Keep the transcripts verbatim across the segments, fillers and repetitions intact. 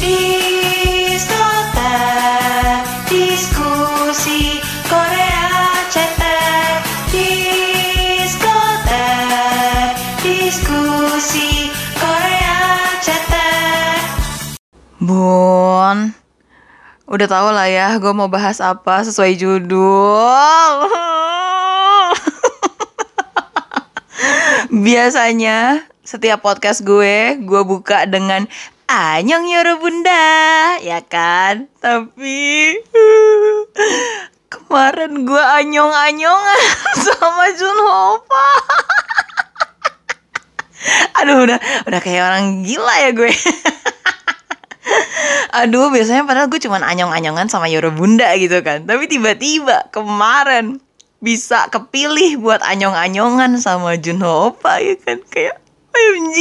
Disnota, diskusi Korea cetek. Disnota, diskusi Korea cetek. Bun, udah tau lah ya gue mau bahas apa sesuai judul. Biasanya setiap podcast gue, gue buka dengan Anyong Yoro Bunda, ya kan? Tapi kemarin gue anyong-anyongan sama Junho. Aduh, udah udah kayak orang gila ya gue. Aduh, biasanya padahal gue cuman anyong-anyongan sama Yoro Bunda gitu kan. Tapi tiba-tiba kemarin bisa kepilih buat anyong-anyongan sama Junho Opa ya kan. Kayak O M G.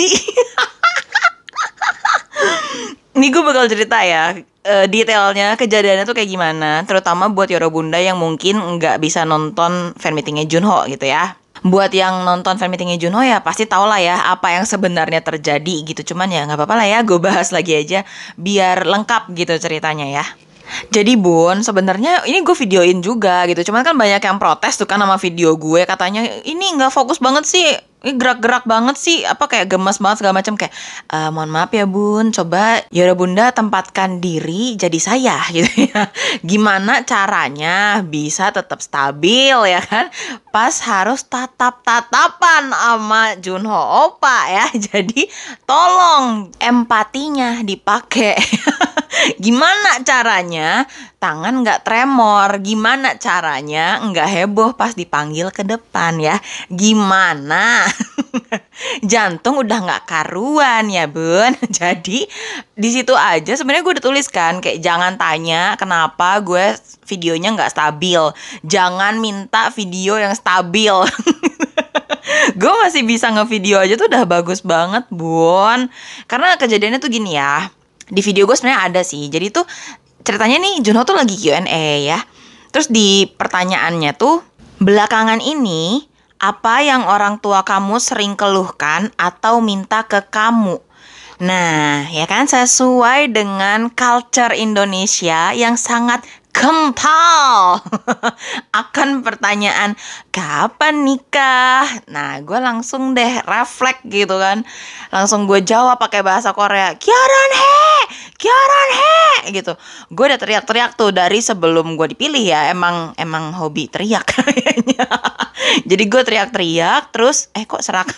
Ini gue bakal cerita ya, uh, detailnya kejadiannya tuh kayak gimana. Terutama buat Yoro Bunda yang mungkin gak bisa nonton fan meetingnya Junho gitu ya. Buat yang nonton fan meetingnya Junho ya pasti tau lah ya apa yang sebenarnya terjadi gitu. Cuman ya gak apa-apa lah ya, gue bahas lagi aja biar lengkap gitu ceritanya ya. Jadi Bun, sebenarnya ini gue videoin juga gitu. Cuman kan banyak yang protes tuh kan sama video gue. Katanya ini gak fokus banget sih, ini gerak-gerak banget sih, apa kayak gemas banget segala macam. Kayak e, mohon maaf ya Bun, coba Yoro Bunda tempatkan diri jadi saya gitu ya. Gimana caranya bisa tetap stabil ya kan, pas harus tatap-tatapan sama Junho Opa ya. Jadi tolong empatinya dipakai. Gimana caranya tangan nggak tremor, gimana caranya nggak heboh pas dipanggil ke depan ya, gimana jantung udah nggak karuan ya Bun. Jadi di situ aja sebenarnya gue udah tulis kan, kayak jangan tanya kenapa gue videonya nggak stabil, jangan minta video yang stabil. Gue masih bisa ngevideo aja tuh udah bagus banget Bun. Karena kejadiannya tuh gini ya, di video gue sebenarnya ada sih. Jadi tuh ceritanya nih, Junho tuh lagi Q and A ya. Terus di pertanyaannya tuh, belakangan ini apa yang orang tua kamu sering keluhkan atau minta ke kamu? Nah, ya kan sesuai dengan culture Indonesia yang sangat kental akan pertanyaan kapan nikah. Nah, gue langsung deh refleks gitu kan. Langsung gue jawab pakai bahasa Korea. Kyaran he, kyaran he gitu. Gue udah teriak-teriak tuh dari sebelum gue dipilih ya. Emang emang hobi teriak kayaknya. Jadi gue teriak-teriak terus eh kok serak.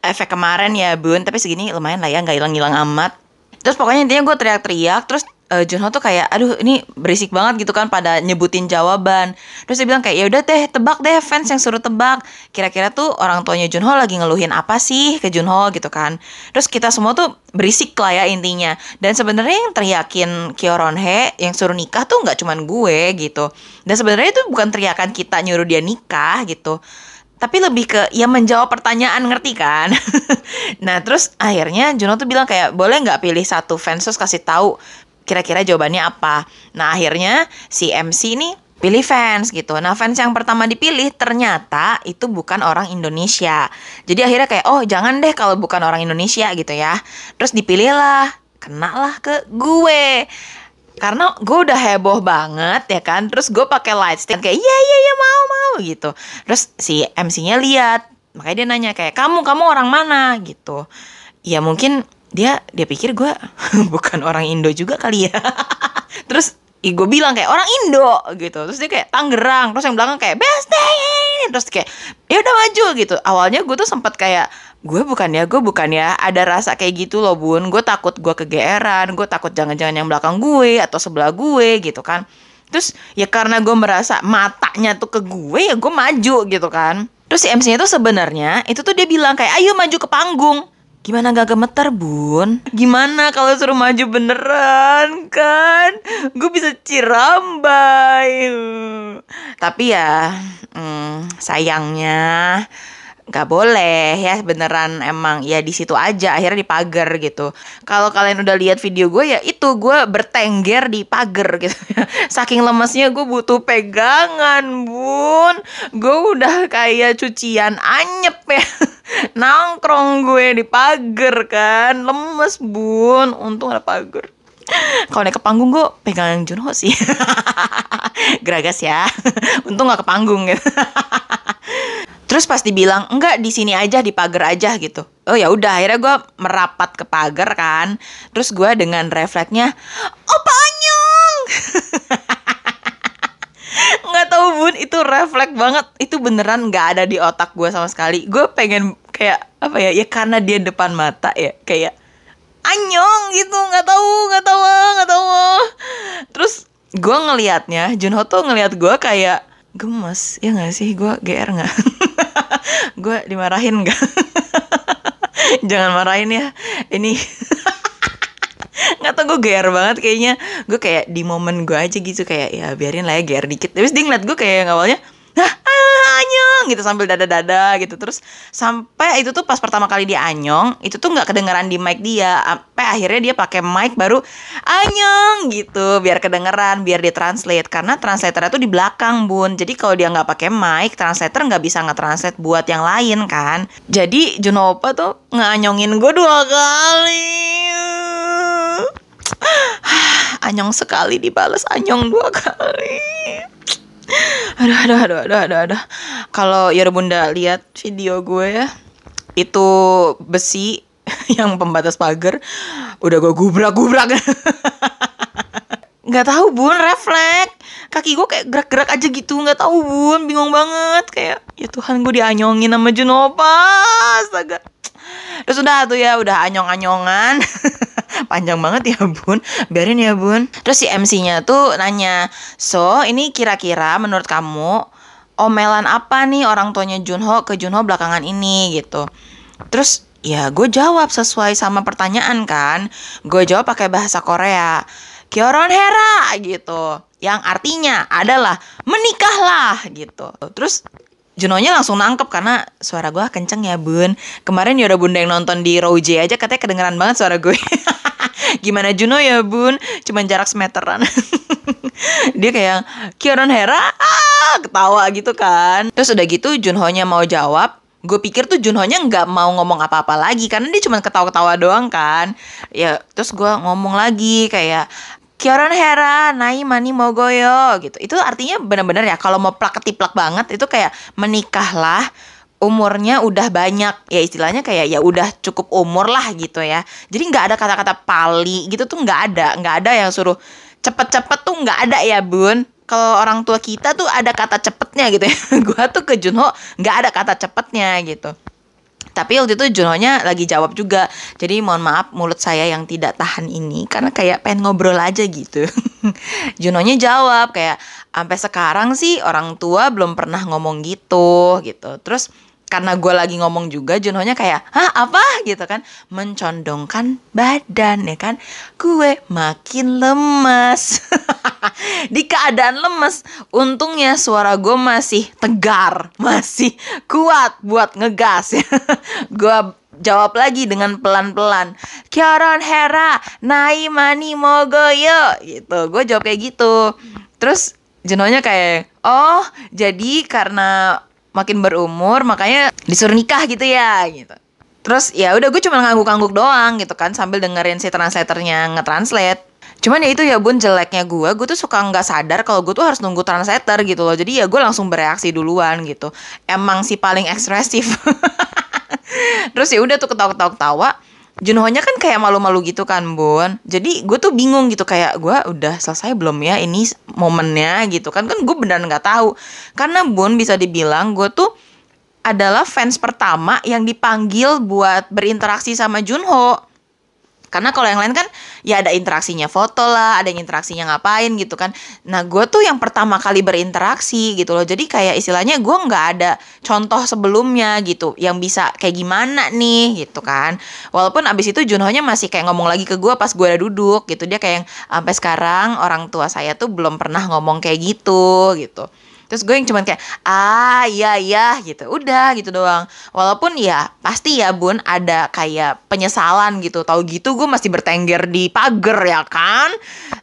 Efek kemarin ya Bun, tapi segini lumayan lah ya, nggak hilang-hilang amat. Terus pokoknya intinya gue teriak-teriak terus Uh, Junho tuh kayak aduh ini berisik banget gitu kan pada nyebutin jawaban. Terus dia bilang kayak ya udah deh tebak deh, fans yang suruh tebak kira-kira tuh orang tuanya Junho lagi ngeluhin apa sih ke Junho gitu kan. Terus kita semua tuh berisik lah ya intinya. Dan sebenarnya yang teriakin Kyoronhe yang suruh nikah tuh nggak cuman gue gitu. Dan sebenarnya itu bukan teriakan kita nyuruh dia nikah gitu, tapi lebih ke ya menjawab pertanyaan, ngerti kan? Nah terus akhirnya Junho tuh bilang kayak boleh nggak pilih satu fans terus kasih tahu kira-kira jawabannya apa. Nah akhirnya si M C ini pilih fans gitu. Nah fans yang pertama dipilih ternyata itu bukan orang Indonesia. Jadi akhirnya kayak oh jangan deh kalau bukan orang Indonesia gitu ya. Terus dipilihlah, kenalah ke gue. Karena gue udah heboh banget ya kan. Terus gue pakai light stick kayak iya iya iya mau mau gitu. Terus si M C-nya lihat, makanya dia nanya kayak kamu kamu orang mana gitu. Ya mungkin Dia dia pikir gue bukan orang Indo juga kali ya. Terus gue bilang kayak orang Indo gitu. Terus dia kayak Tangerang. Terus yang belakang kayak bestie. Terus kayak ya udah maju gitu. Awalnya gue tuh sempat kayak gue bukan ya, gue bukan ya. Ada rasa kayak gitu loh Bun. Gue takut gue kegeeran. Gue takut jangan-jangan yang belakang gue atau sebelah gue gitu kan. Terus ya karena gue merasa matanya tuh ke gue ya gue maju gitu kan. Terus si M C-nya tuh sebenarnya itu tuh dia bilang kayak ayo maju ke panggung. Gimana gak gemeter Bun? Gimana kalau suruh maju beneran kan? Gue bisa cirambai. Tapi ya hmm, sayangnya gak boleh ya beneran emang. Ya di situ aja akhirnya di pagar gitu. Kalau kalian udah lihat video gue ya itu gue bertengger di pagar gitu. Saking lemesnya gue butuh pegangan Bun. Gue udah kayak cucian anyep ya. Nangkrong gue di pagar kan, lemes bun, untung ada pagar. Kalau naik ke panggung gue pegang Junho sih. Geragas ya, untung gak ke panggung gitu. Terus pas dibilang enggak, di sini aja, di pagar aja gitu. Oh ya udah, akhirnya gue merapat ke pagar kan. Terus gue dengan refleksnya, opa anyong. Nggak tahu bun, itu refleks banget. Itu beneran nggak ada di otak gue sama sekali. Gue pengen kayak apa ya? Ya karena dia depan mata ya, kayak anyong gitu. Nggak tahu, nggak tahu, nggak tahu. Terus gue ngelihatnya, Junho tuh ngelihat gue kayak gemes, ya nggak sih? Gue G R nggak? Gue dimarahin nggak? Jangan marahin ya. Ini nggak tau, gue G R banget kayaknya. Gue kayak di momen gue aja gitu, kayak ya biarin lah ya G R dikit. Terus dia ngeliat gue kayak yang awalnya ah, anyong gitu sambil dada-dada gitu. Terus sampai itu tuh pas pertama kali dia anyong, itu tuh nggak kedengeran di mic dia. Sampai akhirnya dia pakai mic baru anyong gitu, biar kedengeran, biar dia translate. Karena translatornya tuh di belakang bun. Jadi kalau dia nggak pakai mic, translator nggak bisa nge-translate buat yang lain kan. Jadi Junho Opa tuh nge-anyongin gue dua kali. Anyong sekali dibalas anyong dua kali. Aduh, aduh, aduh, aduh, aduh, aduh. Kalau Yoro Bunda lihat video gue ya, itu besi yang pembatas pagar udah gue gubrak-gubrak. Nggak tahu bun, refleks. Kaki gue kayak gerak-gerak aja gitu, nggak tahu bun, bingung banget. Kayak ya Tuhan, gue dianyongin sama Junho Opa. Astaga. Terus udah tuh ya, udah anyong-anyongan. Panjang banget ya bun, biarin ya bun. Terus si M C-nya tuh nanya, so ini kira-kira menurut kamu omelan apa nih orang tuanya Junho ke Junho belakangan ini gitu. Terus ya gue jawab sesuai sama pertanyaan kan. Gue jawab pakai bahasa Korea, Kyoronhera gitu, yang artinya adalah menikahlah gitu. Terus Junho-nya langsung nangkep karena suara gue kenceng ya bun. Kemarin Yoro Bunda yang nonton di Roje aja katanya kedengeran banget suara gue. Gimana Junho ya bun, cuman jarak semeteran. Dia kayak Kyoronhera, ah, ketawa gitu kan. Terus udah gitu Junho-nya mau jawab. Gue pikir tuh Junho-nya gak mau ngomong apa-apa lagi karena dia cuma ketawa-ketawa doang kan. Ya terus gue ngomong lagi kayak Kyoronhera, nai mani mogoyo gitu. Itu artinya benar-benar ya, kalau mau plak ketiplak banget itu kayak menikahlah, umurnya udah banyak. Ya istilahnya kayak ya udah cukup umur lah gitu ya. Jadi gak ada kata-kata pali gitu tuh, gak ada. Gak ada yang suruh cepet-cepet tuh, gak ada ya bun. Kalau orang tua kita tuh ada kata cepetnya gitu ya. Gua tuh ke Junho gak ada kata cepetnya gitu. Tapi waktu itu Junho-nya lagi jawab juga. Jadi mohon maaf mulut saya yang tidak tahan ini, karena kayak pengen ngobrol aja gitu. Junho-nya jawab kayak, sampai sekarang sih orang tua belum pernah ngomong gitu gitu. Terus karena gue lagi ngomong juga, Junho-nya kayak, hah apa gitu kan. Mencondongkan badan ya kan. Gue makin lemas. Di keadaan lemes, untungnya suara gue masih tegar, masih kuat buat ngegas ya. Gue jawab lagi dengan pelan-pelan, Kyoronhera, nai mani mogoyo gitu. Gue jawab kayak gitu. Terus Junho-nya kayak, oh jadi karena makin berumur makanya disuruh nikah gitu ya gitu. Terus ya udah gue cuma ngangguk-ngangguk doang gitu kan, sambil dengerin si translatornya nge-translate. Cuman ya itu ya bun, jeleknya gue Gue tuh suka gak sadar kalau gue tuh harus nunggu translator gitu loh. Jadi ya gue langsung bereaksi duluan gitu. Emang si paling ekspresif. Terus ya udah tuh ketawa-ketawa, Junho-nya kan kayak malu-malu gitu kan bun. Jadi gue tuh bingung gitu, kayak gue udah selesai belum ya ini momennya gitu kan. Kan gue beneran gak tahu. Karena bun bisa dibilang gue tuh adalah fans pertama yang dipanggil buat berinteraksi sama Junho. Karena kalau yang lain kan ya ada interaksinya foto lah, ada yang interaksinya ngapain gitu kan. Nah gue tuh yang pertama kali berinteraksi gitu loh. Jadi kayak istilahnya gue gak ada contoh sebelumnya gitu, yang bisa kayak gimana nih gitu kan. Walaupun abis itu Junho-nya masih kayak ngomong lagi ke gue pas gue udah duduk gitu. Dia kayak, sampai sekarang orang tua saya tuh belum pernah ngomong kayak gitu gitu. Terus gue yang cuman kayak, ah iya iya gitu, udah gitu doang. Walaupun ya pasti ya bun ada kayak penyesalan gitu. Tahu gitu gue masih bertengger di pagar ya kan.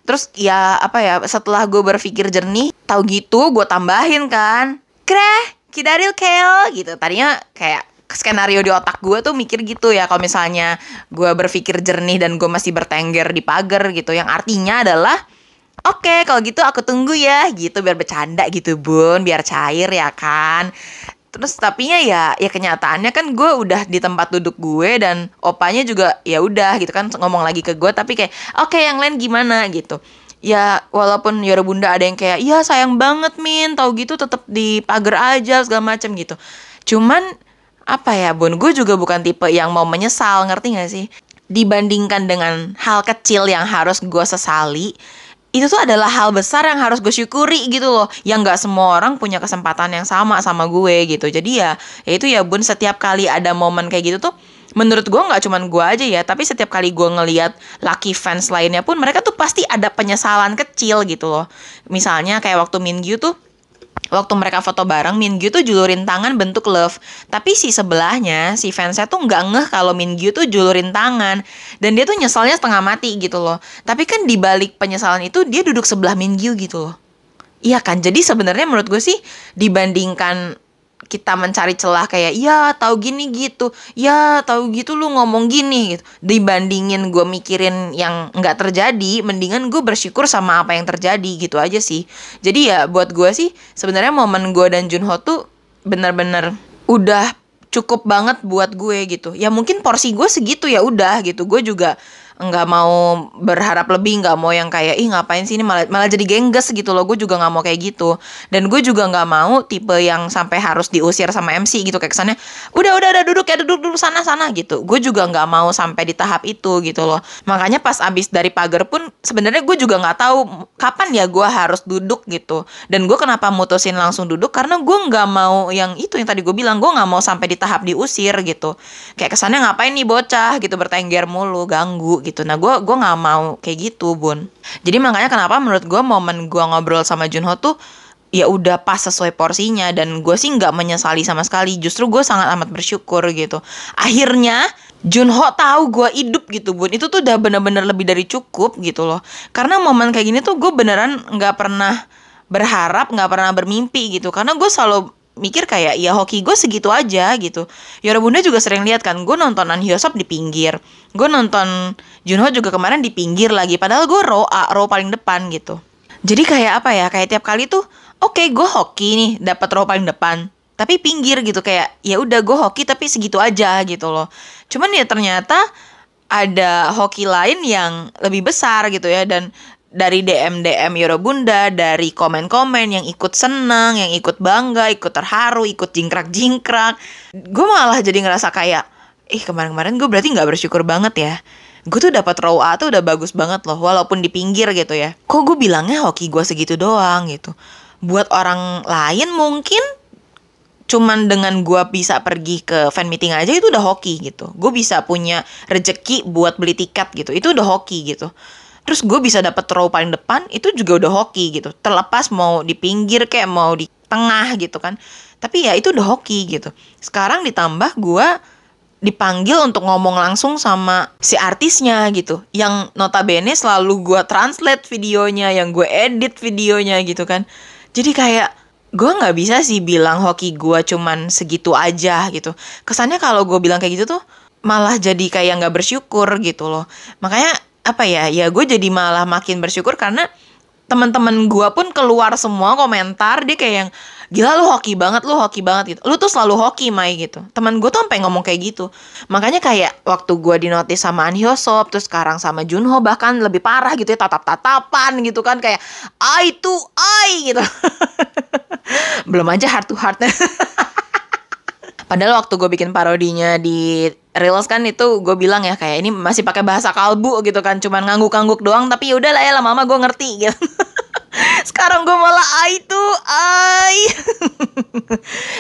Terus ya apa ya, setelah gue berpikir jernih, tahu gitu gue tambahin kan, kreh kidaril keo gitu. Tadinya kayak skenario di otak gue tuh mikir gitu ya, kalau misalnya gue berpikir jernih dan gue masih bertengger di pagar gitu, yang artinya adalah oke, okay, kalau gitu aku tunggu ya gitu, biar bercanda gitu bun, biar cair ya kan. Terus tapinya ya, ya kenyataannya kan gue udah di tempat duduk gue dan opanya juga ya udah gitu kan, ngomong lagi ke gue tapi kayak oke okay, yang lain gimana gitu. Ya walaupun Yoro Bunda ada yang kayak ya sayang banget Min, tau gitu tetap di pagar aja segala macem gitu. Cuman apa ya bun, gue juga bukan tipe yang mau menyesal, ngerti gak sih? Dibandingkan dengan hal kecil yang harus gue sesali, itu tuh adalah hal besar yang harus gue syukuri gitu loh, yang gak semua orang punya kesempatan yang sama sama gue gitu. Jadi ya, ya itu ya bun, setiap kali ada momen kayak gitu tuh menurut gue gak cuman gue aja ya, tapi setiap kali gue ngeliat lucky fans lainnya pun, mereka tuh pasti ada penyesalan kecil gitu loh. Misalnya kayak waktu Mingyu tuh, waktu mereka foto bareng, Mingyu tuh julurin tangan bentuk love, tapi si sebelahnya, si fansnya tuh gak ngeh kalau Mingyu tuh julurin tangan, dan dia tuh nyesalnya setengah mati gitu loh. Tapi kan dibalik penyesalan itu, dia duduk sebelah Mingyu gitu loh. Iya kan, jadi sebenarnya menurut gue sih, dibandingkan kita mencari celah kayak ya tahu gini gitu, ya tahu gitu lu ngomong gini gitu, dibandingin gue mikirin yang nggak terjadi, mendingan gue bersyukur sama apa yang terjadi gitu aja sih. Jadi ya buat gue sih sebenarnya momen gue dan Junho tuh benar-benar udah cukup banget buat gue gitu. Ya mungkin porsi gue segitu ya udah gitu. Gue juga nggak mau berharap lebih, nggak mau yang kayak ih ngapain sih ini, malah, malah jadi gengges gitu loh. Gue juga nggak mau kayak gitu, dan gue juga nggak mau tipe yang sampai harus diusir sama M C gitu, kayak kesannya udah udah udah duduk ya duduk dulu sana sana gitu. Gue juga nggak mau sampai di tahap itu gitu loh. Makanya pas abis dari pagar pun sebenarnya gue juga nggak tahu kapan ya gue harus duduk gitu, dan gue kenapa mutusin langsung duduk karena gue nggak mau yang itu yang tadi gue bilang, gue nggak mau sampai di tahap diusir gitu, kayak kesannya ngapain nih bocah gitu bertengger mulu, ganggu gitu. Nah gue gue nggak mau kayak gitu bun. Jadi makanya kenapa menurut gue momen gue ngobrol sama Junho tuh ya udah pas sesuai porsinya, dan gue sih nggak menyesali sama sekali. Justru gue sangat amat bersyukur gitu. Akhirnya Junho tahu gue hidup gitu bun. Itu tuh udah bener-bener lebih dari cukup gitu loh. Karena momen kayak gini tuh gue beneran nggak pernah berharap, nggak pernah bermimpi gitu. Karena gue selalu mikir kayak ya hoki gue segitu aja gitu. Yoro Bunda juga sering lihat kan, gue nonton Ahn Hyo-seop di pinggir, gue nonton Junho juga kemarin di pinggir lagi, padahal gue row A, row paling depan gitu. Jadi kayak apa ya, kayak tiap kali tuh oke okay, gue hoki nih dapat row paling depan tapi pinggir gitu, kayak ya udah gue hoki tapi segitu aja gitu loh. Cuman ya ternyata ada hoki lain yang lebih besar gitu ya, dan dari D M D M Yoro Bunda, dari komen-komen yang ikut senang, yang ikut bangga, ikut terharu, ikut jingkrak-jingkrak, gue malah jadi ngerasa kayak, ih kemarin-kemarin gue berarti gak bersyukur banget ya. Gue tuh dapat row A tuh udah bagus banget loh, walaupun di pinggir gitu ya. Kok gue bilangnya hoki gue segitu doang gitu. Buat orang lain mungkin cuman dengan gue bisa pergi ke fan meeting aja itu udah hoki gitu. Gue bisa punya rejeki buat beli tiket gitu, itu udah hoki gitu. Terus gue bisa dapet row paling depan, itu juga udah hoki gitu. Terlepas mau di pinggir kayak mau di tengah gitu kan. Tapi ya itu udah hoki gitu. Sekarang ditambah gue dipanggil untuk ngomong langsung sama si artisnya gitu, yang notabene selalu gue translate videonya, yang gue edit videonya gitu kan. Jadi kayak gue gak bisa sih bilang hoki gue cuman segitu aja gitu. Kesannya kalau gue bilang kayak gitu tuh malah jadi kayak gak bersyukur gitu loh. Makanya apa ya, ya gue jadi malah makin bersyukur karena teman-teman gue pun keluar semua komentar, dia kayak yang gila lu hoki banget, lu hoki banget gitu, lu tuh selalu hoki Mai gitu. Teman gue tuh sampai ngomong kayak gitu. Makanya kayak waktu gue dinotis sama Ahn Hyo-seop, terus sekarang sama Junho bahkan lebih parah gitu ya, tatap-tatapan gitu kan, kayak eye to eye gitu. Belum aja heart to heartnya. Padahal waktu gue bikin parodinya di Reels kan itu gue bilang ya kayak ini masih pakai bahasa kalbu gitu kan, cuman ngangguk-ngangguk doang, tapi yaudah lah ya lama-lama gue ngerti gitu. Sekarang gue malah ai tuh ai.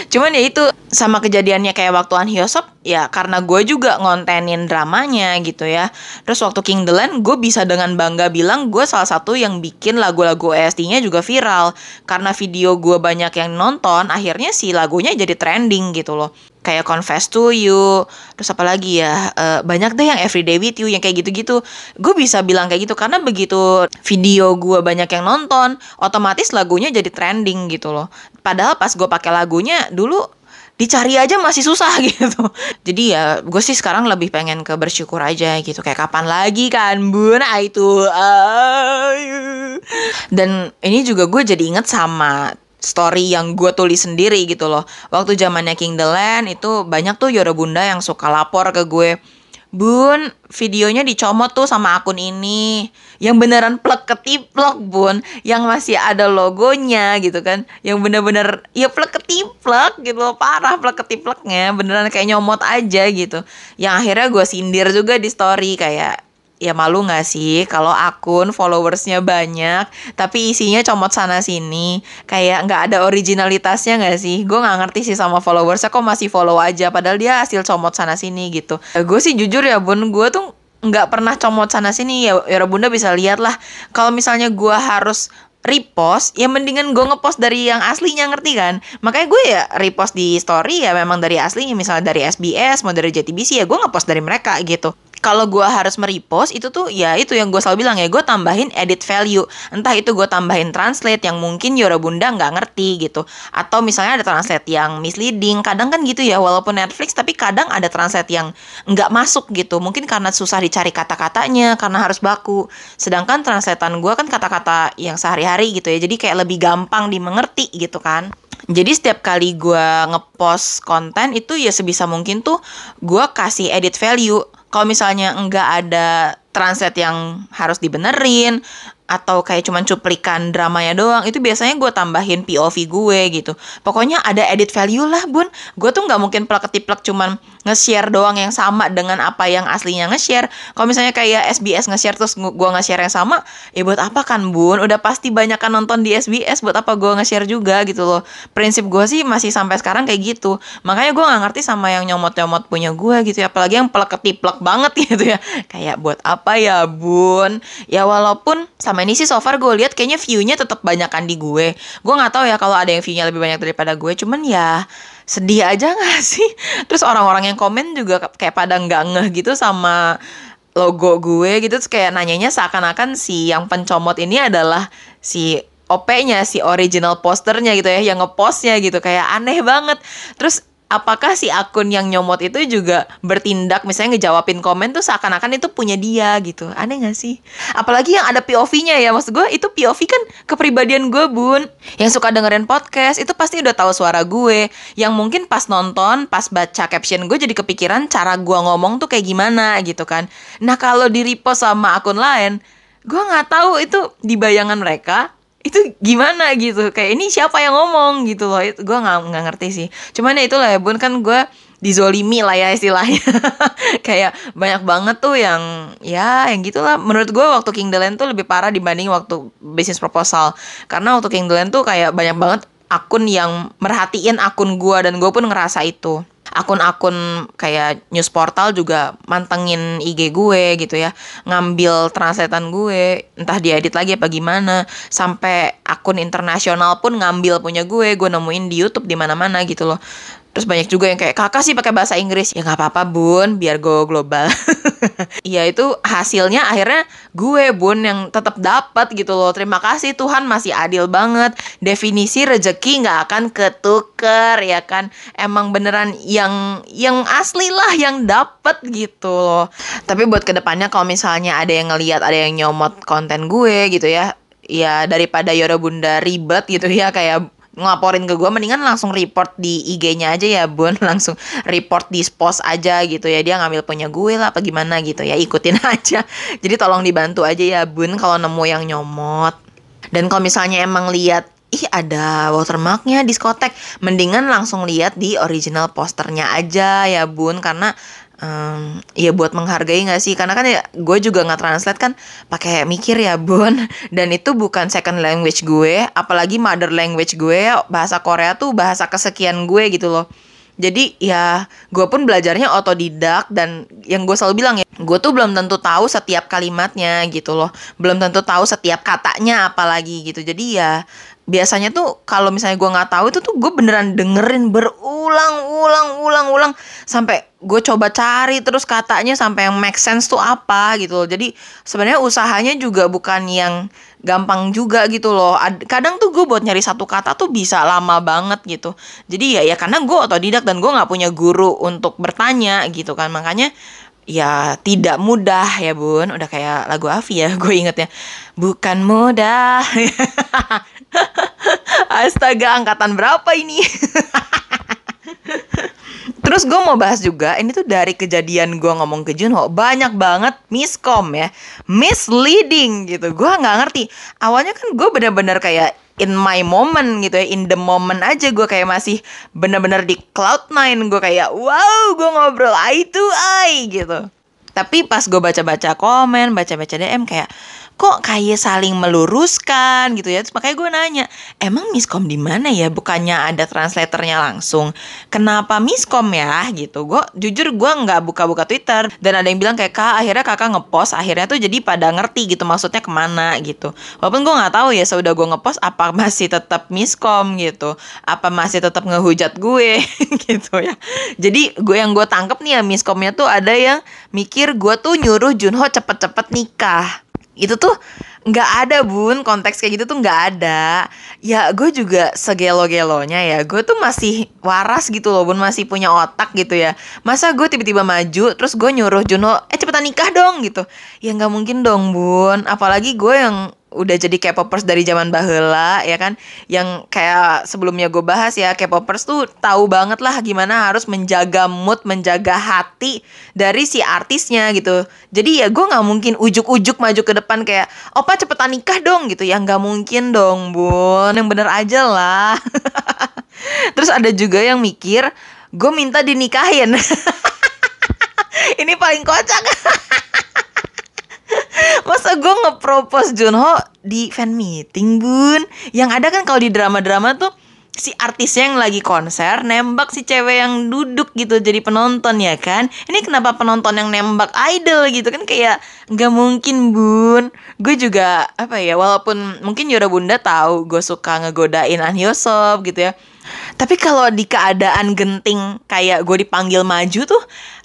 Cuman ya itu sama kejadiannya kayak waktu Ahn Hyo-seop ya, karena gue juga ngontenin dramanya gitu ya. Terus waktu King The Land gue bisa dengan bangga bilang gue salah satu yang bikin lagu-lagu O S T-nya juga viral, karena video gue banyak yang nonton, akhirnya si lagunya jadi trending gitu loh. Kayak Confess to You, terus apa lagi ya, e, banyak deh yang Everyday with You, yang kayak gitu-gitu. Gue bisa bilang kayak gitu karena begitu video gue banyak yang nonton, otomatis lagunya jadi trending gitu loh. Padahal pas gue pakai lagunya dulu dicari aja masih susah gitu. Jadi ya gue sih sekarang lebih pengen ke bersyukur aja gitu. Kayak kapan lagi kan bun, nah itu. Dan ini juga gue jadi inget sama story yang gue tulis sendiri gitu loh. Waktu zamannya King The Land itu banyak tuh Yoro Bunda yang suka lapor ke gue, "Bun, videonya dicomot tuh sama akun ini." Yang beneran plek ketiplek, Bun. Yang masih ada logonya gitu kan. Yang bener-bener ya plek ketiplek gitu loh. Parah plek ketipleknya. Beneran kayak nyomot aja gitu. Yang akhirnya gue sindir juga di story kayak, ya malu gak sih kalau akun followersnya banyak tapi isinya comot sana sini. Kayak gak ada originalitasnya gak sih? Gue gak ngerti sih sama followersnya kok masih follow aja padahal dia hasil comot sana sini gitu. Gue sih jujur ya bun, gue tuh gak pernah comot sana sini. Ya Yoro Bunda bisa lihat lah. Kalau misalnya gue harus repost, ya mendingan gue ngepost dari yang aslinya, ngerti kan? Makanya gue ya repost di story ya memang dari aslinya. Misalnya dari S B S, mau dari J T B C, ya gue ngepost dari mereka gitu. Kalau gue harus merepost, itu tuh ya itu yang gue selalu bilang ya, gue tambahin edit value. Entah itu gue tambahin translate yang mungkin Yoro Bunda nggak ngerti gitu. Atau misalnya ada translate yang misleading. Kadang kan gitu ya, walaupun Netflix tapi kadang ada translate yang nggak masuk gitu. Mungkin karena susah dicari kata-katanya, karena harus baku. Sedangkan translatean gue kan kata-kata yang sehari-hari gitu ya. Jadi kayak lebih gampang dimengerti gitu kan. Jadi setiap kali gue ngepost konten itu ya sebisa mungkin tuh gue kasih edit value. Kalau misalnya nggak ada translate yang harus dibenerin atau kayak cuman cuplikan dramanya doang, itu biasanya gue tambahin P O V gue gitu. Pokoknya ada edit value lah bun. Gue tuh nggak mungkin plek-ketiplek cuman nge-share doang yang sama dengan apa yang aslinya nge-share. Kalau misalnya kayak S B S nge-share terus gue nge-share yang sama, ya buat apa kan bun? Udah pasti banyak kan nonton di S B S, buat apa gue nge-share juga gitu loh. Prinsip gue sih masih sampai sekarang kayak gitu. Makanya gue nggak ngerti sama yang nyomot-nyomot punya gue gitu ya. Apalagi yang plek-ketiplek banget gitu ya. Kayak buat apa ya bun? Ya walaupun sama ini sih so far gue lihat kayaknya view-nya tetap banyakan di gue. Gue nggak tahu ya kalau ada yang view-nya lebih banyak daripada gue. Cuman ya sedih aja nggak sih? Terus orang-orang yang komen juga kayak pada nggak ngeh gitu sama logo gue gitu. Terus kayak nanyanya seakan-akan si yang pencomot ini adalah si O P-nya, si original posternya gitu ya, yang ngepostnya gitu. Kayak aneh banget. Terus apakah si akun yang nyomot itu juga bertindak misalnya ngejawabin komen tuh seakan-akan itu punya dia gitu. Aneh gak sih? Apalagi yang ada P O V-nya ya. Maksud gue itu P O V kan kepribadian gue bun. Yang suka dengerin podcast itu pasti udah tahu suara gue. Yang mungkin pas nonton, pas baca caption gue jadi kepikiran cara gue ngomong tuh kayak gimana gitu kan. Nah kalau di repost sama akun lain, gue gak tahu itu di bayangan mereka itu gimana gitu, kayak ini siapa yang ngomong gitu loh. Itu gue nggak nggak ngerti sih, cuman ya itulah ya bun, kan gue dizolimi lah ya istilahnya. Kayak banyak banget tuh yang ya yang gitulah. Menurut gue waktu King The Land tuh lebih parah dibanding waktu Business Proposal, karena waktu King The Land tuh kayak banyak banget akun yang merhatiin akun gue, dan gue pun ngerasa itu. Akun-akun kayak news portal juga mantengin I G gue gitu ya, ngambil translatean gue, entah diedit lagi apa gimana. Sampai akun internasional pun ngambil punya gue, gue nemuin di YouTube di mana-mana gitu loh. Terus banyak juga yang kayak, "Kakak sih pakai bahasa Inggris." Ya nggak apa-apa bun, biar go global. Iya itu hasilnya akhirnya gue bun yang tetap dapat gitu loh. Terima kasih Tuhan masih adil banget. Definisi rejeki nggak akan ketuker ya kan. Emang beneran yang yang asli lah yang dapat gitu loh. Tapi buat kedepannya kalau misalnya ada yang ngelihat ada yang nyomot konten gue gitu ya, ya daripada Yoro Bunda ribet gitu ya kayak ngelaporin ke gue, mendingan langsung report di I G-nya aja ya bun. Langsung report di post aja gitu ya. Dia ngambil punya gue lah apa gimana gitu ya, ikutin aja. Jadi tolong dibantu aja ya bun kalau nemu yang nyomot. Dan kalau misalnya emang lihat, ih ada watermarknya diskotek, mendingan langsung lihat di original posternya aja ya bun. Karena Um, ya buat menghargai gak sih? Karena kan ya gue juga nge-translate kan pakai mikir ya bun. Dan itu bukan second language gue, apalagi mother language gue. Bahasa Korea tuh bahasa kesekian gue gitu loh. Jadi ya gue pun belajarnya otodidak. Dan yang gue selalu bilang ya, gue tuh belum tentu tahu setiap kalimatnya gitu loh. Belum tentu tahu setiap katanya apalagi gitu. Jadi ya biasanya tuh kalau misalnya gue nggak tahu itu tuh gue beneran dengerin berulang-ulang-ulang-ulang sampai gue coba cari terus katanya sampai yang make sense tuh apa gitu loh. Jadi sebenarnya usahanya juga bukan yang gampang juga gitu loh. Kadang tuh gue buat nyari satu kata tuh bisa lama banget gitu. Jadi ya ya karena gue otodidak dan gue nggak punya guru untuk bertanya gitu kan, makanya ya tidak mudah ya bun. Udah kayak lagu Afi ya gue ingetnya. Bukan mudah. Astaga, angkatan berapa ini? Terus gue mau bahas juga, ini tuh dari kejadian gue ngomong ke Junho, banyak banget miskom ya, misleading gitu. Gue gak ngerti, awalnya kan gue bener-bener kayak in my moment gitu ya, in the moment aja. Gue kayak masih bener-bener di cloud nine, gue kayak wow, gue ngobrol eye to eye gitu. Tapi pas gue baca-baca komen, baca-baca D M kayak kok kayak saling meluruskan gitu ya. Terus makanya gue nanya, emang miskom di mana ya? Bukannya ada translatornya langsung? Kenapa miskom ya? Gitu. Gue jujur gue nggak buka-buka Twitter. Dan ada yang bilang kayak kak, akhirnya kakak ngepost. Akhirnya tuh jadi pada ngerti gitu maksudnya kemana gitu. Walaupun gue nggak tahu ya, sudah gue ngepost apa masih tetap miskom gitu? Apa masih tetap ngehujat gue gitu ya? Jadi gue yang gue tangkep nih ya miskomnya tuh ada yang mikir gue tuh nyuruh Junho cepet-cepet nikah. Itu tuh nggak ada bun, konteks kayak gitu tuh nggak ada. Ya gue juga segelo-gelonya ya, gue tuh masih waras gitu loh bun, masih punya otak gitu ya. Masa gue tiba-tiba maju terus gue nyuruh Junho eh cepetan nikah dong gitu. Ya nggak mungkin dong bun, apalagi gue yang udah jadi K-popers dari zaman baheula ya kan, yang kayak sebelumnya gue bahas ya, K-popers tuh tahu banget lah gimana harus menjaga mood, menjaga hati dari si artisnya gitu. Jadi ya gue nggak mungkin ujuk-ujuk maju ke depan kayak opa cepetan nikah dong gitu ya, nggak mungkin dong bun, yang bener aja lah. Terus ada juga yang mikir gue minta dinikahin. Ini paling kocak. Masa gue nge-propose Junho di fan meeting bun? Yang ada kan kalau di drama-drama tuh si artisnya yang lagi konser nembak si cewek yang duduk gitu jadi penonton ya kan. Ini kenapa penonton yang nembak idol gitu kan, kayak gak mungkin bun. Gue juga apa ya, walaupun mungkin Yoro Bunda tahu gue suka ngegodain Ahn Hyo-seop gitu ya, tapi kalau di keadaan genting kayak gue dipanggil maju tuh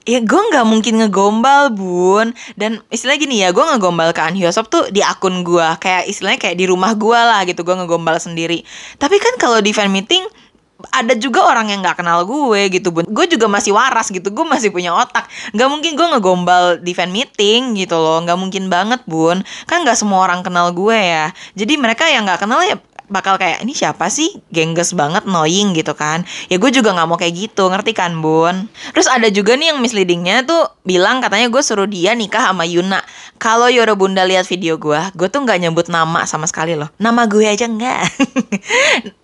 ya gue gak mungkin ngegombal bun. Dan istilahnya gini ya, gue ngegombal ke Ahn Hyo-seop tuh di akun gue, kayak istilahnya kayak di rumah gue lah gitu, gue ngegombal sendiri. Tapi kan kalau di fan meeting ada juga orang yang gak kenal gue gitu bun. Gue juga masih waras gitu, gue masih punya otak. Gak mungkin gue ngegombal di fan meeting gitu loh, gak mungkin banget bun. Kan gak semua orang kenal gue ya, jadi mereka yang gak kenal ya bakal kayak ini siapa sih, gengges banget, annoying gitu kan. Ya gue juga gak mau kayak gitu, ngerti kan bun. Terus ada juga nih yang misleadingnya tuh bilang katanya gue suruh dia nikah sama Yuna. Kalau Yoro Bunda lihat video gue, gue tuh gak nyebut nama sama sekali loh, nama gue aja gak.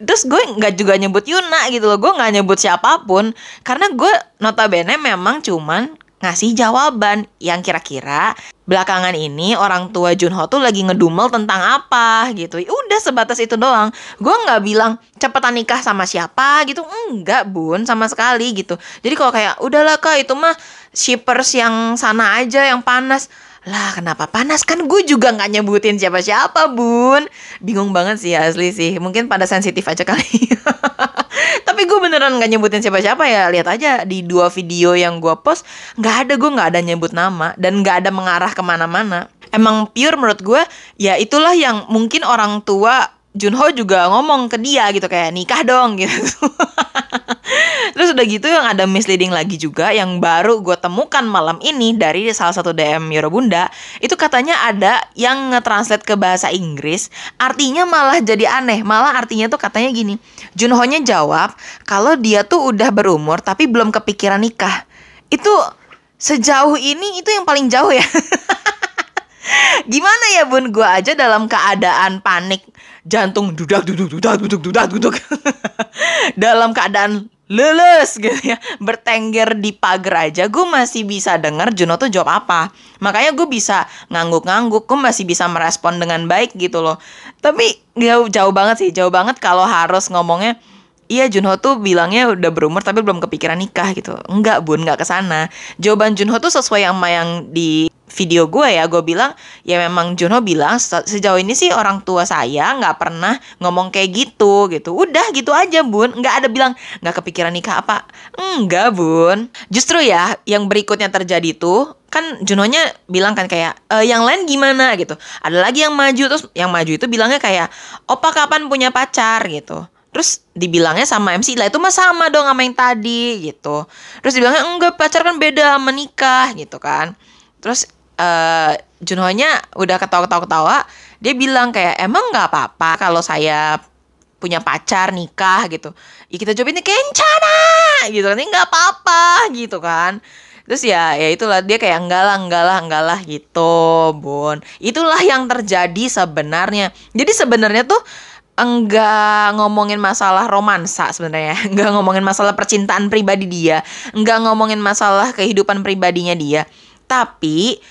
Terus gue gak juga nyebut Yuna gitu loh, gue gak nyebut siapapun. Karena gue notabene memang cuman ngasih jawaban yang kira-kira belakangan ini orang tua Junho tuh lagi ngedumel tentang apa gitu. Udah sebatas itu doang. Gue gak bilang cepetan nikah sama siapa gitu, enggak bun, sama sekali gitu. Jadi kalau kayak udahlah kak itu mah shippers yang sana aja yang panas. Lah kenapa panas, kan gue juga gak nyebutin siapa-siapa bun. Bingung banget sih asli sih, mungkin pada sensitif aja kali. Tapi gue beneran gak nyebutin siapa-siapa ya, lihat aja di dua video yang gue post. Gak ada, gue gak ada nyebut nama dan gak ada mengarah kemana-mana. Emang pure menurut gue ya itulah yang mungkin orang tua Junho juga ngomong ke dia gitu, kayak nikah dong gitu. Terus udah gitu yang ada misleading lagi juga yang baru gue temukan malam ini dari salah satu D M Yoro Bunda. Itu katanya ada yang nge-translate ke bahasa Inggris, artinya malah jadi aneh. Malah artinya tuh katanya gini, Junho-nya jawab kalau dia tuh udah berumur tapi belum kepikiran nikah. Itu sejauh ini itu yang paling jauh ya. Gimana ya bun, gue aja dalam keadaan panik, jantung dudak duduk dudak duduk dudak duduk, dalam keadaan lulus gitu ya, bertengger di pagar aja gue masih bisa denger Junho tuh jawab apa. Makanya gue bisa ngangguk-ngangguk, gue masih bisa merespon dengan baik gitu loh. Tapi jauh, jauh banget sih, jauh banget kalau harus ngomongnya iya Junho tuh bilangnya udah berumur tapi belum kepikiran nikah gitu. Enggak bun, gak kesana. Jawaban Junho tuh sesuai sama yang di video gue ya, gue bilang ya memang Junho bilang sejauh ini sih orang tua saya nggak pernah ngomong kayak gitu gitu. Udah gitu aja bun, nggak ada bilang nggak kepikiran nikah apa, enggak bun. Justru ya yang berikutnya terjadi tuh kan Junho-nya bilang kan kayak e, yang lain gimana gitu. Ada lagi yang maju, terus yang maju itu bilangnya kayak opa kapan punya pacar gitu. Terus dibilangnya sama M C, lah itu mah sama dong sama yang tadi gitu. Terus dibilangnya enggak, pacar kan beda sama nikah gitu kan. Terus uh, Junho-nya udah ketawa-ketawa-ketawa, dia bilang kayak emang nggak apa-apa kalau saya punya pacar nikah gitu. Ya kita cobain ini kencana gitu kan, ini nggak apa-apa gitu kan. Terus ya, ya itulah dia kayak enggak lah, enggak lah, enggak lah gitu, bun. Itulah yang terjadi sebenarnya. Jadi sebenarnya tuh enggak ngomongin masalah romansa sebenarnya, enggak ngomongin masalah percintaan pribadi dia, enggak ngomongin masalah kehidupan pribadinya dia. Tapi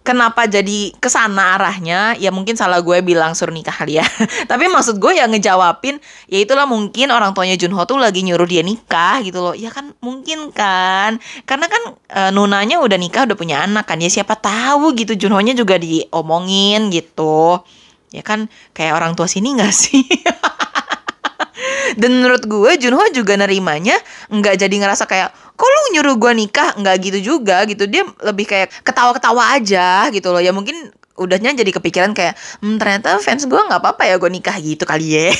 kenapa jadi kesana arahnya? Ya mungkin salah gue bilang suruh nikah kali ya. Tapi maksud gue ya ngejawabin, ya itulah mungkin orang tuanya Junho tuh lagi nyuruh dia nikah gitu loh. Ya kan mungkin kan. Karena kan e, nunanya udah nikah, udah punya anak kan. Ya siapa tahu gitu, Junho-nya juga diomongin gitu. Ya kan kayak orang tua sini gak sih? Dan menurut gue Junho juga nerimanya nggak jadi ngerasa kayak kok lu nyuruh gue nikah, nggak gitu juga gitu. Dia lebih kayak ketawa-ketawa aja gitu loh. Ya mungkin udahnya jadi kepikiran kayak hmm, ternyata fans gue nggak apa-apa ya gue nikah gitu kali ya.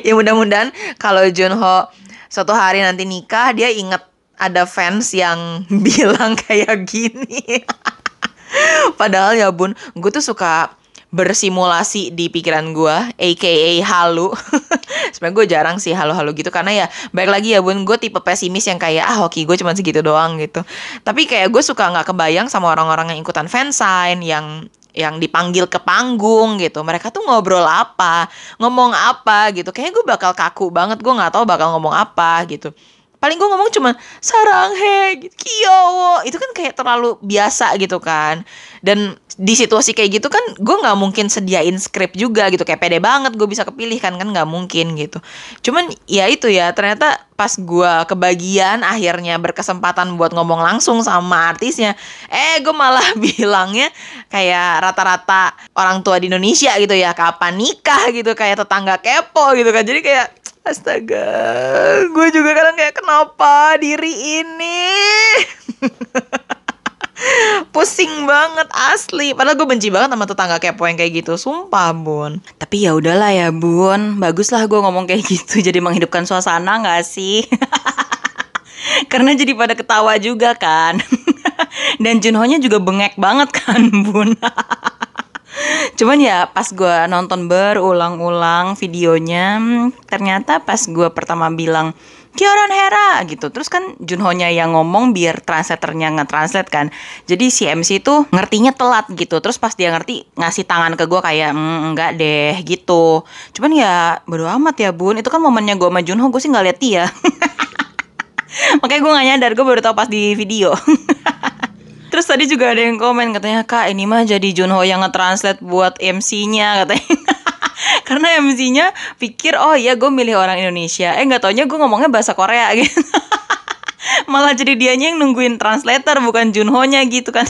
Ya mudah-mudahan kalau Junho suatu hari nanti nikah, dia inget ada fans yang bilang kayak gini. Padahal ya bun, gue tuh suka bersimulasi di pikiran gue, aka halu. Sebenernya gue jarang sih halu-halu gitu, karena ya baik lagi ya bun, gue tipe pesimis yang kayak ah hoki gue cuma segitu doang gitu. Tapi kayak gue suka gak kebayang sama orang-orang yang ikutan fansign, Yang yang dipanggil ke panggung gitu. Mereka tuh ngobrol apa, ngomong apa gitu. Kayaknya gue bakal kaku banget, gue gak tahu bakal ngomong apa gitu. Paling gue ngomong cuma saranghae, kiyowo. Itu kan kayak terlalu biasa gitu kan. Dan di situasi kayak gitu kan gue gak mungkin sediain skrip juga gitu. Kayak pede banget gue bisa kepilih kan, kan gak mungkin gitu. Cuman ya itu ya, ternyata pas gue kebagian akhirnya berkesempatan buat ngomong langsung sama artisnya, Eh gue malah bilangnya kayak rata-rata orang tua di Indonesia gitu ya, kapan nikah gitu, kayak tetangga kepo gitu kan. Jadi kayak astaga, gue juga kadang kayak kenapa diri ini? Pusing banget asli. Padahal gue benci banget sama tetangga kepo yang kayak gitu, sumpah bun. Tapi ya udahlah ya bun, baguslah gue ngomong kayak gitu, jadi menghidupkan suasana gak sih? Karena jadi pada ketawa juga kan. Dan Junho-nya juga bengek banget kan bun. Cuman ya pas gue nonton berulang-ulang videonya, ternyata pas gue pertama bilang Kyoran Hera gitu, terus kan Junho-nya yang ngomong biar translatornya nge-translate kan. Jadi si M C tuh ngertinya telat gitu. Terus pas dia ngerti ngasih tangan ke gue kayak mmm, enggak deh gitu. Cuman ya bodo amat ya bun, itu kan momennya gue sama Junho, gue sih gak liat dia. Makanya gue gak nyadar, gue baru tau pas di video. Terus tadi juga ada yang komen katanya, kak ini mah jadi Junho yang nge-translate buat M C-nya katanya. Karena M C-nya pikir oh iya gue milih orang Indonesia, eh gak taunya gue ngomongnya bahasa Korea gitu. Malah jadi dianya yang nungguin translator, bukan Junho-nya gitu kan.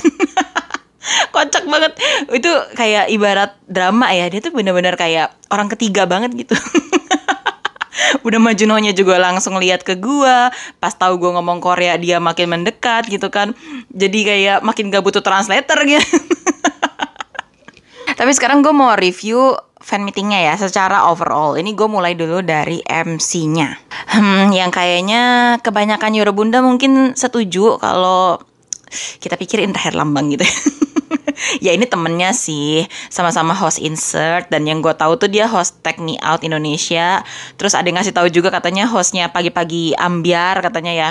Kocak banget. Itu kayak ibarat drama ya, dia tuh benar-benar kayak orang ketiga banget gitu. Udah mah Junho-nya juga langsung lihat ke gua. Pas tahu gua ngomong Korea dia makin mendekat gitu kan. Jadi kayak makin gak butuh translator gitu. Tapi sekarang gua mau review fan meetingnya ya secara overall. Ini gue mulai dulu dari M C-nya. Hmm, yang kayaknya kebanyakan Yoro Bunda mungkin setuju kalau kita pikir Indra Herlambang gitu. Ya ini temennya sih, sama-sama host insert, dan yang gue tahu tuh dia host Take Me Out Indonesia. Terus ada yang ngasih tahu juga katanya hostnya pagi-pagi ambiar katanya ya.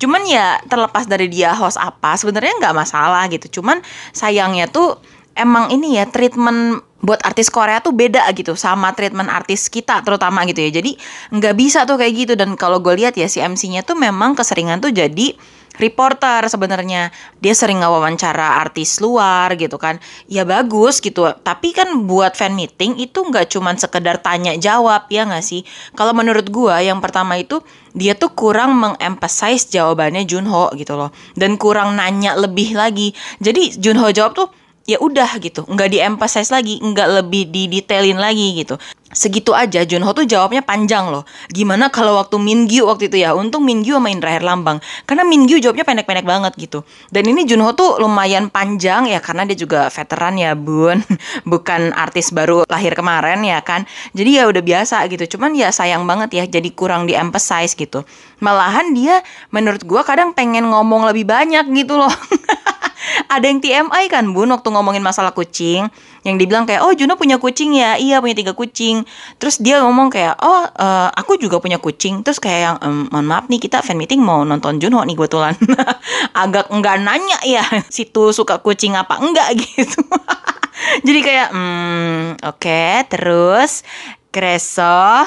Cuman ya terlepas dari dia host apa sebenarnya nggak masalah gitu. Cuman sayangnya tuh emang ini ya treatment buat artis Korea tuh beda gitu sama treatment artis kita terutama gitu ya. Jadi nggak bisa tuh kayak gitu. Dan kalau gue lihat ya si M C-nya tuh memang keseringan tuh jadi reporter sebenarnya. Dia sering wawancara artis luar gitu kan. Ya bagus gitu. Tapi kan buat fan meeting itu nggak cuman sekedar tanya jawab ya nggak sih. Kalau menurut gue yang pertama itu dia tuh kurang mengemphasize jawabannya Junho gitu loh. Dan kurang nanya lebih lagi. Jadi Junho jawab tuh ya udah gitu, nggak di-emphasize lagi, nggak lebih didetailin lagi gitu. Segitu aja, Junho tuh jawabnya panjang loh. Gimana kalau waktu Mingyu waktu itu ya, untung Mingyu sama Indra Herlambang. Karena Mingyu jawabnya pendek-pendek banget gitu. Dan ini Junho tuh lumayan panjang ya, karena dia juga veteran ya bun. Bukan artis baru lahir kemarin ya kan. Jadi ya udah biasa gitu, cuman ya sayang banget ya, jadi kurang di-emphasize gitu. Malahan dia menurut gua kadang pengen ngomong lebih banyak gitu loh. Ada yang T M I kan bun waktu ngomongin masalah kucing, yang dibilang kayak oh Junho punya kucing ya, iya punya tiga kucing. Terus dia ngomong kayak oh uh, aku juga punya kucing. Terus kayak yang ehm, mohon maaf nih kita fan meeting mau nonton Junho nih kebetulan. Agak enggak nanya ya situ suka kucing apa enggak gitu. Jadi kayak hmm oke okay, terus kreso.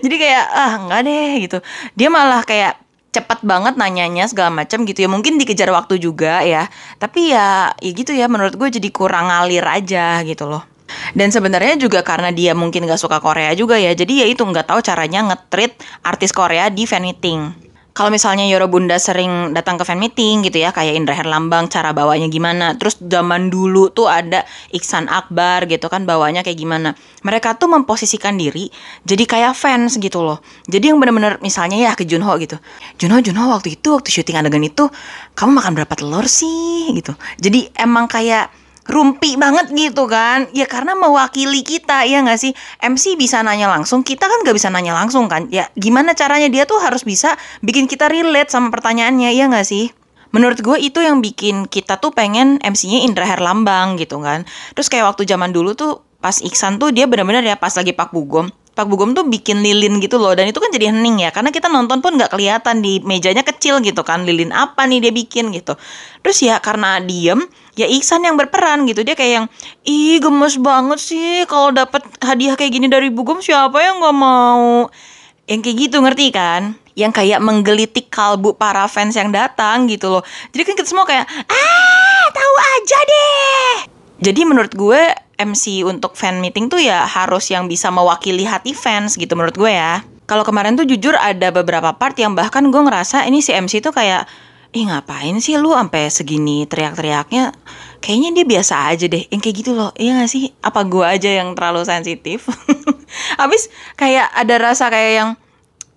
Jadi kayak ah enggak deh gitu. Dia malah kayak cepat banget nanyanya segala macam gitu ya. Mungkin dikejar waktu juga ya. Tapi ya, ya gitu ya, menurut gue jadi kurang ngalir aja gitu loh. Dan sebenarnya juga karena dia mungkin gak suka Korea juga ya. Jadi ya itu gak tahu caranya nge-treat artis Korea di fan meeting. Kalau misalnya Yoro Bunda sering datang ke fan meeting gitu ya, kayak Indra Herlambang cara bawanya gimana. Terus zaman dulu tuh ada Iksan Akbar gitu kan, bawanya kayak gimana. Mereka tuh memposisikan diri jadi kayak fans gitu loh. Jadi yang benar-benar misalnya ya ke Junho gitu. Junho, Junho waktu itu waktu syuting adegan itu kamu makan berapa telur sih gitu. Jadi emang kayak rumpi banget gitu kan. Ya karena mewakili kita ya gak sih. M C bisa nanya langsung, kita kan gak bisa nanya langsung kan. Ya gimana caranya dia tuh harus bisa bikin kita relate sama pertanyaannya ya gak sih. Menurut gue itu yang bikin kita tuh pengen M C-nya Indra Herlambang gitu kan. Terus kayak waktu zaman dulu tuh pas Iksan tuh dia benar-benar ya pas lagi Pak Bugom. Pak Bugom tuh bikin lilin gitu loh. Dan itu kan jadi hening ya. Karena kita nonton pun gak kelihatan, di mejanya kecil gitu kan. Lilin apa nih dia bikin gitu. Terus ya karena diem, ya Iksan yang berperan gitu. Dia kayak yang, ih gemes banget sih kalau dapat hadiah kayak gini dari Bugom, siapa yang gak mau. Yang kayak gitu ngerti kan. Yang kayak menggelitik kalbu para fans yang datang gitu loh. Jadi kan kita semua kayak, ah tahu aja deh. Jadi menurut gue M C untuk fan meeting tuh ya harus yang bisa mewakili hati fans gitu menurut gue ya. Kalau kemarin tuh jujur ada beberapa part yang bahkan gue ngerasa ini si M C tuh kayak, ih ngapain sih lu sampai segini teriak-teriaknya. Kayaknya dia biasa aja deh, yang kayak gitu loh. Iya gak sih? Apa gue aja yang terlalu sensitif? Habis kayak ada rasa kayak yang,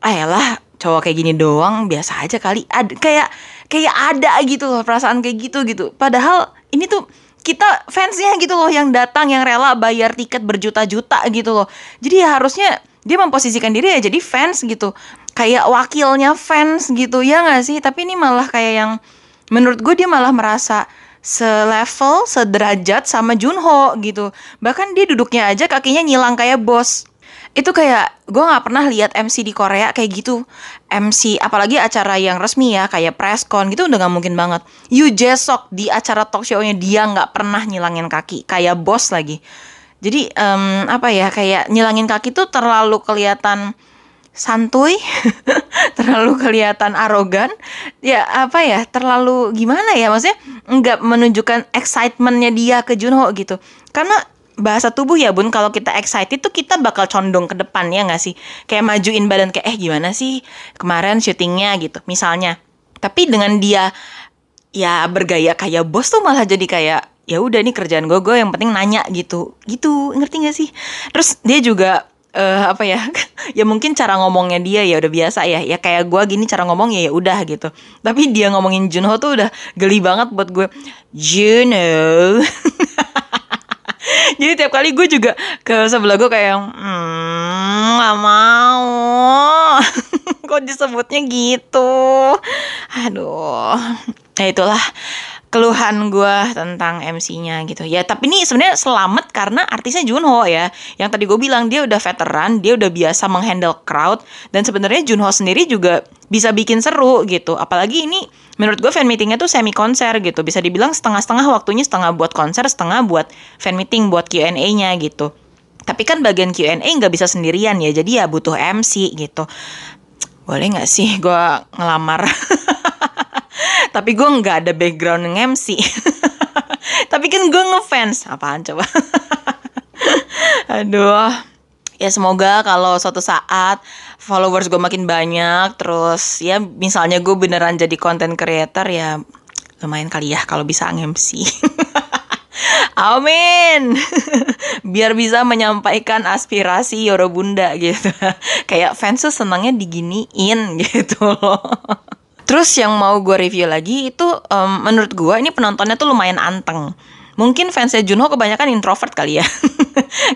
ayolah cowok kayak gini doang biasa aja kali. Ad- kayak kayak ada gitu loh perasaan kayak gitu gitu. Padahal ini tuh kita fansnya gitu loh yang datang, yang rela bayar tiket berjuta-juta gitu loh. Jadi ya harusnya dia memposisikan diri ya jadi fans gitu. Kayak wakilnya fans gitu ya gak sih? Tapi ini malah kayak yang menurut gue dia malah merasa selevel, sederajat sama Junho gitu. Bahkan dia duduknya aja kakinya nyilang kayak bos. Itu kayak gue gak pernah lihat M C di Korea kayak gitu. M C apalagi acara yang resmi ya, kayak press con gitu udah gak mungkin banget. Yu Jesok di acara talk show-nya dia gak pernah nyilangin kaki, kayak bos lagi. Jadi um, apa ya, kayak nyilangin kaki tuh terlalu kelihatan santuy. Terlalu kelihatan arogan. Ya apa ya, terlalu gimana ya, maksudnya gak menunjukkan excitement-nya dia ke Junho gitu. Karena bahasa tubuh ya bun, kalau kita excited tuh kita bakal condong ke depan ya gak sih? Kayak majuin badan kayak eh gimana sih kemarin syutingnya gitu misalnya. Tapi dengan dia ya bergaya kayak bos tuh malah jadi kayak ya udah nih kerjaan gue, gue yang penting nanya gitu. Gitu ngerti gak sih? Terus dia juga Uh, apa ya ya mungkin cara ngomongnya dia ya udah biasa ya ya kayak gue gini cara ngomong ya ya udah gitu. Tapi dia ngomongin Junho tuh udah geli banget buat gue, Junho. Jadi tiap kali gue juga ke sebelah gue kayak hmm, gak mau. Kok disebutnya gitu. Aduh. Nah itulah keluhan gue tentang M C-nya gitu ya. Tapi ini sebenarnya selamat karena artisnya Junho ya, yang tadi gue bilang dia udah veteran, dia udah biasa menghandle crowd, dan sebenarnya Junho sendiri juga bisa bikin seru gitu. Apalagi ini menurut gue fan meetingnya tuh semi konser gitu, bisa dibilang setengah-setengah waktunya, setengah buat konser, setengah buat fan meeting, buat Q and A-nya gitu. Tapi kan bagian Q and A nggak bisa sendirian ya, jadi ya butuh M C gitu. Boleh nggak sih gue ngelamar? Tapi gue nggak ada background nge-M C. Tapi kan gue ngefans. Apaan coba? Aduh. Ya semoga kalau suatu saat followers gue makin banyak, terus ya misalnya gue beneran jadi content creator, ya lumayan kali ya kalau bisa nge-M C. Amin. Biar bisa menyampaikan aspirasi Yoro Bunda gitu. Kayak fans tuh senangnya diginiin gitu loh. Terus yang mau gue review lagi itu um, menurut gue ini penontonnya tuh lumayan anteng. Mungkin fansnya Junho kebanyakan introvert kali ya.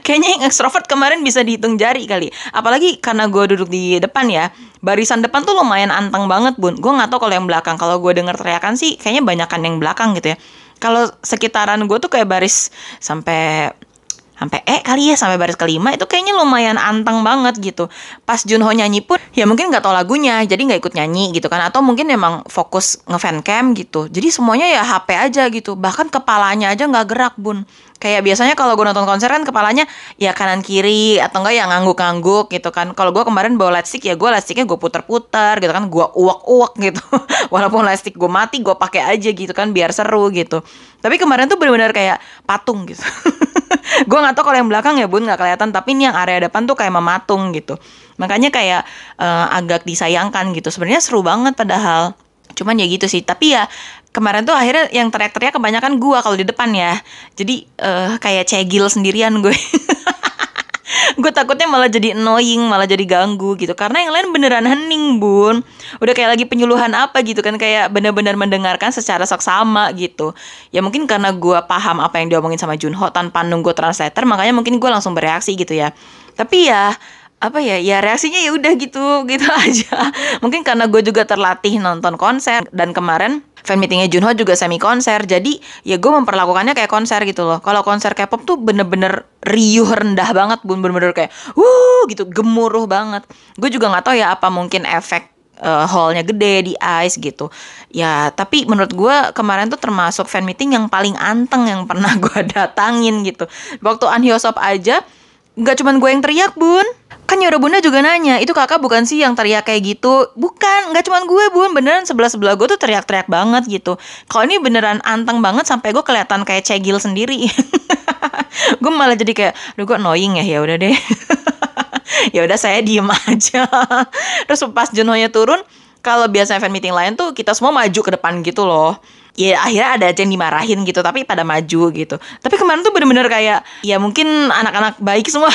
Kayaknya yang extrovert kemarin bisa dihitung jari kali. Apalagi karena gue duduk di depan ya, barisan depan tuh lumayan anteng banget bun. Gue gak tahu kalau yang belakang, kalau gue denger teriakan sih kayaknya banyakan yang belakang gitu ya. Kalau sekitaran gue tuh kayak baris sampai sampai eh kali ya, sampai baris kelima itu kayaknya lumayan anteng banget gitu. Pas Junho nyanyi pun ya mungkin nggak tahu lagunya jadi nggak ikut nyanyi gitu kan, atau mungkin emang fokus ngefancam gitu, jadi semuanya ya H P aja gitu. Bahkan kepalanya aja nggak gerak bun. Kayak biasanya kalau gue nonton konser kan kepalanya ya kanan kiri atau enggak ya ngangguk-ngangguk gitu kan. Kalau gue kemarin bawa lightstick ya gue lightsticknya gue puter-puter gitu kan, gue uak-uak gitu. Walaupun lightstick gue mati gue pakai aja gitu kan biar seru gitu. Tapi kemarin tuh benar-benar kayak patung gitu. Gue nggak tahu kalau yang belakang ya bun nggak kelihatan, tapi ini yang area depan tuh kayak mematung gitu. Makanya kayak uh, agak disayangkan gitu. Sebenarnya seru banget padahal. Cuman ya gitu sih. Tapi ya kemarin tuh akhirnya yang teriak-teriak kebanyakan gue kalau di depan ya. Jadi uh, kayak cegil sendirian gue. Gue takutnya malah jadi annoying, malah jadi ganggu gitu. Karena yang lain beneran hening bun. Udah kayak lagi penyuluhan apa gitu kan, kayak benar-benar mendengarkan secara seksama gitu. Ya mungkin karena gue paham apa yang diomongin sama Junho tanpa nunggu translator, makanya mungkin gue langsung bereaksi gitu ya. Tapi ya apa ya, ya reaksinya ya udah gitu gitu aja. Mungkin karena gue juga terlatih nonton konser, dan kemarin fan meetingnya Junho juga semi konser, jadi ya gue memperlakukannya kayak konser gitu loh. Kalau konser K-pop tuh bener-bener riuh rendah banget bun, bener-bener kayak wuh gitu, gemuruh banget. Gue juga nggak tahu ya apa mungkin efek uh, hallnya gede di ice gitu ya. Tapi menurut gue kemarin tuh termasuk fan meeting yang paling anteng yang pernah gue datangin gitu. Waktu Ahn Hyo-seop aja nggak cuman gue yang teriak bun. Kan Yoro Bunda juga nanya, itu kakak bukan sih yang teriak kayak gitu? Bukan, gak cuman gue bun, beneran sebelah-sebelah gue tuh teriak-teriak banget gitu. Kalau ini beneran anteng banget sampai gue kelihatan kayak cegil sendiri. Gue malah jadi kayak, aduh gue annoying ya, ya udah deh. Ya udah saya diem aja. Terus pas Junho-nya turun, kalau biasanya fan meeting lain tuh kita semua maju ke depan gitu loh. Ya akhirnya ada aja yang dimarahin gitu, tapi pada maju gitu. Tapi kemarin tuh bener-bener kayak, ya mungkin anak-anak baik semua.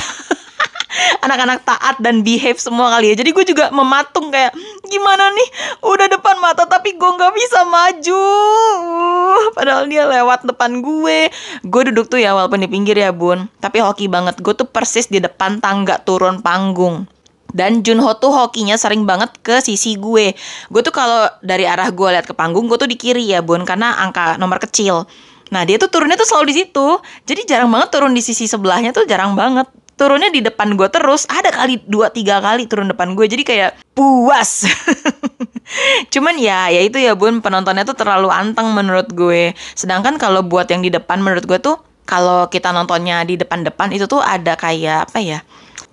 Anak-anak taat dan behave semua kali ya. Jadi gue juga mematung kayak, gimana nih, udah depan mata tapi gue gak bisa maju. uh, Padahal dia lewat depan gue. Gue duduk tuh ya walaupun di pinggir ya bun, tapi hoki banget. Gue tuh persis di depan tangga turun panggung. Dan Junho tuh hokinya sering banget ke sisi gue. Gue tuh kalau dari arah gue lihat ke panggung, gue tuh di kiri ya bun, karena angka nomor kecil. Nah dia tuh turunnya tuh selalu di situ. Jadi jarang banget turun di sisi sebelahnya tuh, jarang banget. Turunnya di depan gue terus, ada kali dua tiga kali turun depan gue, jadi kayak puas. Cuman ya, ya itu ya bun, penontonnya tuh terlalu anteng menurut gue. Sedangkan kalau buat yang di depan menurut gue tuh, kalau kita nontonnya di depan-depan itu tuh ada kayak apa ya,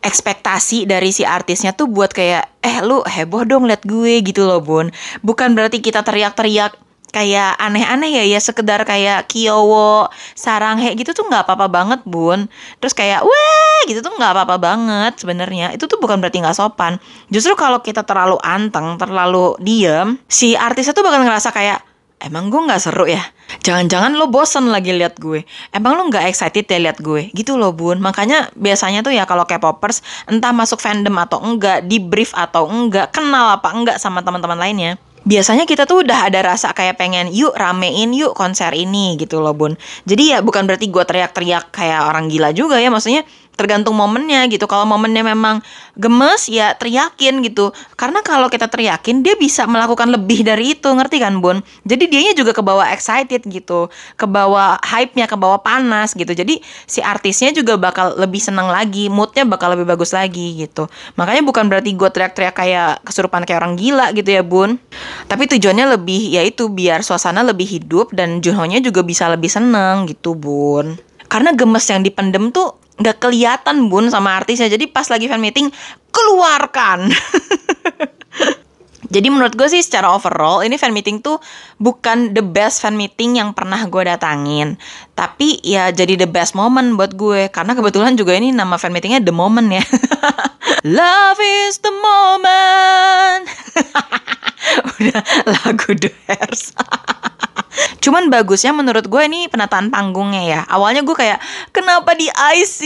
ekspektasi dari si artisnya tuh buat kayak, eh lu heboh dong liat gue gitu loh bun. Bukan berarti kita teriak-teriak kayak aneh-aneh ya, ya sekedar kayak Kyowo, Saranghae gitu tuh nggak apa-apa banget bun. Terus kayak wah gitu tuh nggak apa-apa banget sebenarnya. Itu tuh bukan berarti nggak sopan. Justru kalau kita terlalu anteng, terlalu diem, si artisnya tuh bakal ngerasa kayak, emang gue nggak seru ya? Jangan-jangan lo bosen lagi liat gue. Emang lo nggak excited ya liat gue? Gitu loh bun. Makanya biasanya tuh ya kalau K-popers entah masuk fandom atau enggak, di brief atau enggak, kenal apa enggak sama teman-teman lainnya, biasanya kita tuh udah ada rasa kayak pengen yuk ramein yuk konser ini gitu loh bun. Jadi ya bukan berarti gue teriak-teriak kayak orang gila juga ya. Maksudnya tergantung momennya gitu. Kalau momennya memang gemes ya teriakin gitu. Karena kalau kita teriakin dia bisa melakukan lebih dari itu, ngerti kan Bun? Jadi dianya juga kebawa excited gitu, kebawa hype-nya, kebawa panas gitu. Jadi si artisnya juga bakal lebih senang lagi, moodnya bakal lebih bagus lagi gitu. Makanya bukan berarti gue teriak-teriak kayak kesurupan kayak orang gila gitu ya Bun. Tapi tujuannya lebih yaitu biar suasana lebih hidup dan Junho-nya juga bisa lebih senang gitu Bun. Karena gemes yang dipendem tuh nggak kelihatan Bun sama artisnya. Jadi pas lagi fan meeting keluarkan. Jadi menurut gue sih secara overall ini fan meeting tuh bukan the best fan meeting yang pernah gue datangin, tapi ya jadi the best moment buat gue. Karena kebetulan juga ini nama fan meetingnya The Moment ya. Love is the moment. Udah lagu The Hairs. Cuman bagusnya menurut gue ini penataan panggungnya ya. Awalnya gue kayak kenapa di I C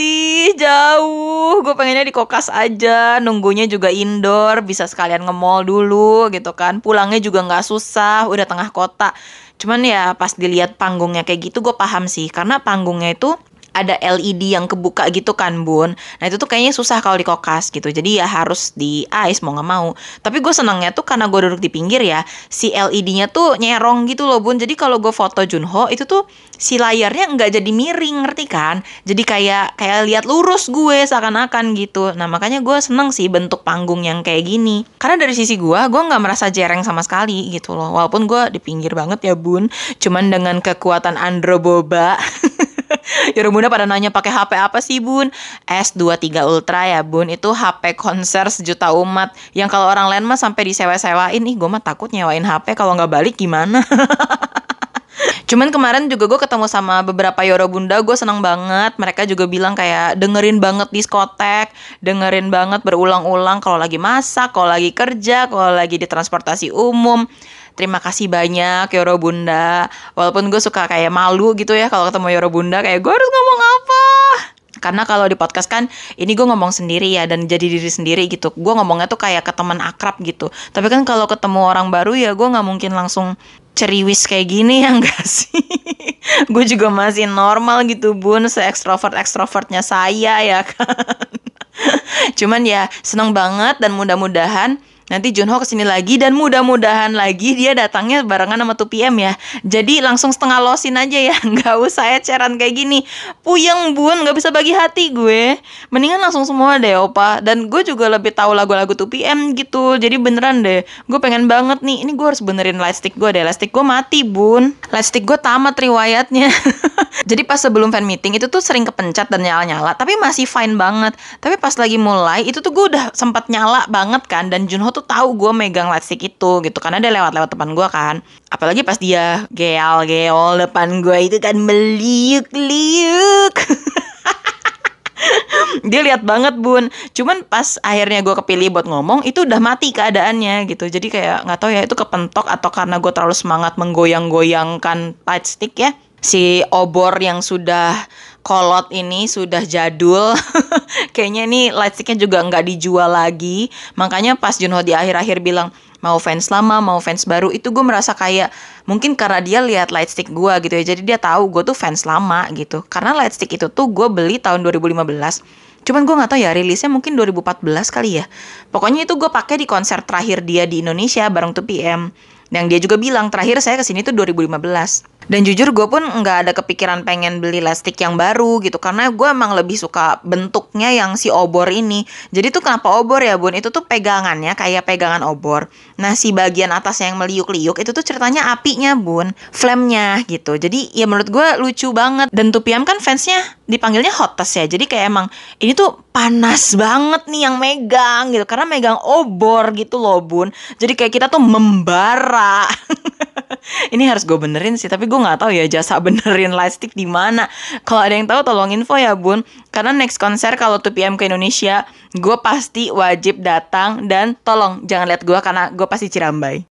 jauh, gue pengennya di Kokas aja. Nunggunya juga indoor, bisa sekalian nge-mall dulu gitu kan. Pulangnya juga gak susah, udah tengah kota. Cuman ya pas dilihat panggungnya kayak gitu gue paham sih. Karena panggungnya itu ada L E D yang kebuka gitu kan Bun. Nah itu tuh kayaknya susah kalau di Kokas gitu. Jadi ya harus di ice mau gak mau. Tapi gue senangnya tuh karena gue duduk di pinggir ya, si L E D-nya tuh nyerong gitu loh Bun. Jadi kalau gue foto Junho itu tuh si layarnya gak jadi miring, ngerti kan? Jadi kayak kayak lihat lurus gue seakan-akan gitu. Nah makanya gue seneng sih bentuk panggung yang kayak gini. Karena dari sisi gue, gue gak merasa jereng sama sekali gitu loh. Walaupun gue di pinggir banget ya Bun. Cuman dengan kekuatan Andro Boba Yoro Bunda pada nanya pakai H P apa sih Bun? S dua puluh tiga Ultra ya Bun. Itu H P konser sejuta umat yang kalau orang lain mah sampai disewa-sewain. Ih gue mah takut nyewain H P kalau nggak balik gimana. Cuman kemarin juga gue ketemu sama beberapa Yoro Bunda, gue seneng banget. Mereka juga bilang kayak dengerin banget diskotek, dengerin banget berulang-ulang kalau lagi masak, kalau lagi kerja, kalau lagi di transportasi umum. Terima kasih banyak Yoro Bunda. Walaupun gue suka kayak malu gitu ya kalau ketemu Yoro Bunda, kayak gue harus ngomong apa. Karena kalau di podcast kan ini gue ngomong sendiri ya, dan jadi diri sendiri gitu. Gue ngomongnya tuh kayak ke teman akrab gitu. Tapi kan kalau ketemu orang baru ya gue gak mungkin langsung ceriwis kayak gini ya gak sih. Gue juga masih normal gitu Bun, se-extrovert-extrovertnya saya ya kan. Cuman ya seneng banget, dan mudah-mudahan nanti Junho kesini lagi, dan mudah-mudahan lagi dia datangnya barengan sama two P M ya. Jadi langsung setengah losin aja ya, nggak usah ya ceran kayak gini. Puyeng Bun, nggak bisa bagi hati gue. Mendingan langsung semua deh opa. Dan gue juga lebih tahu lagu-lagu two P M gitu. Jadi beneran deh, gue pengen banget nih. Ini gue harus benerin lightstick gue deh. Lightstick gue mati Bun. Lightstick gue tamat riwayatnya. Jadi pas sebelum fan meeting itu tuh sering kepencet dan nyala-nyala, tapi masih fine banget. Tapi pas lagi mulai itu tuh gue udah sempat nyala banget kan, dan Junho tahu gue megang lightstick itu gitu karena dia lewat-lewat depan gue kan. Apalagi pas dia geol-geol depan gue itu kan meliuk-liuk. Dia lihat banget Bun. Cuman pas akhirnya gue kepilih buat ngomong itu udah mati keadaannya gitu. Jadi kayak nggak tahu ya itu kepentok atau karena gue terlalu semangat menggoyang-goyangkan lightstick ya. Si obor yang sudah kolot ini sudah jadul. Kayaknya ini lightsticknya juga nggak dijual lagi. Makanya pas Junho di akhir-akhir bilang mau fans lama, mau fans baru, itu gue merasa kayak mungkin karena dia lihat lightstick gue gitu ya. Jadi dia tahu gue tuh fans lama gitu. Karena lightstick itu tuh gue beli tahun dua ribu lima belas. Cuman gue gak tahu ya, rilisnya mungkin dua ribu empat belas kali ya. Pokoknya itu gue pakai di konser terakhir dia di Indonesia bareng two P M. Dan dia juga bilang, terakhir saya kesini tuh dua ribu lima belas. Dan jujur gue pun gak ada kepikiran pengen beli lightstick yang baru gitu. Karena gue emang lebih suka bentuknya yang si obor ini. Jadi tuh kenapa obor ya Bun? Itu tuh pegangannya kayak pegangan obor. Nah si bagian atasnya yang meliuk-liuk itu tuh ceritanya apinya Bun. Flame-nya gitu. Jadi ya menurut gue lucu banget. Dan Tupiam kan fansnya dipanggilnya hotes ya. Jadi kayak emang ini tuh panas banget nih yang megang gitu. Karena megang obor gitu loh Bun. Jadi kayak kita tuh membara. Ini harus gue benerin sih. Tapi gue gak tahu ya jasa benerin lightstick di mana. Kalau ada yang tahu tolong info ya Bun. Karena next konser kalau two P M ke Indonesia, gue pasti wajib datang. Dan tolong jangan lihat gue karena gue pasti Cirambai.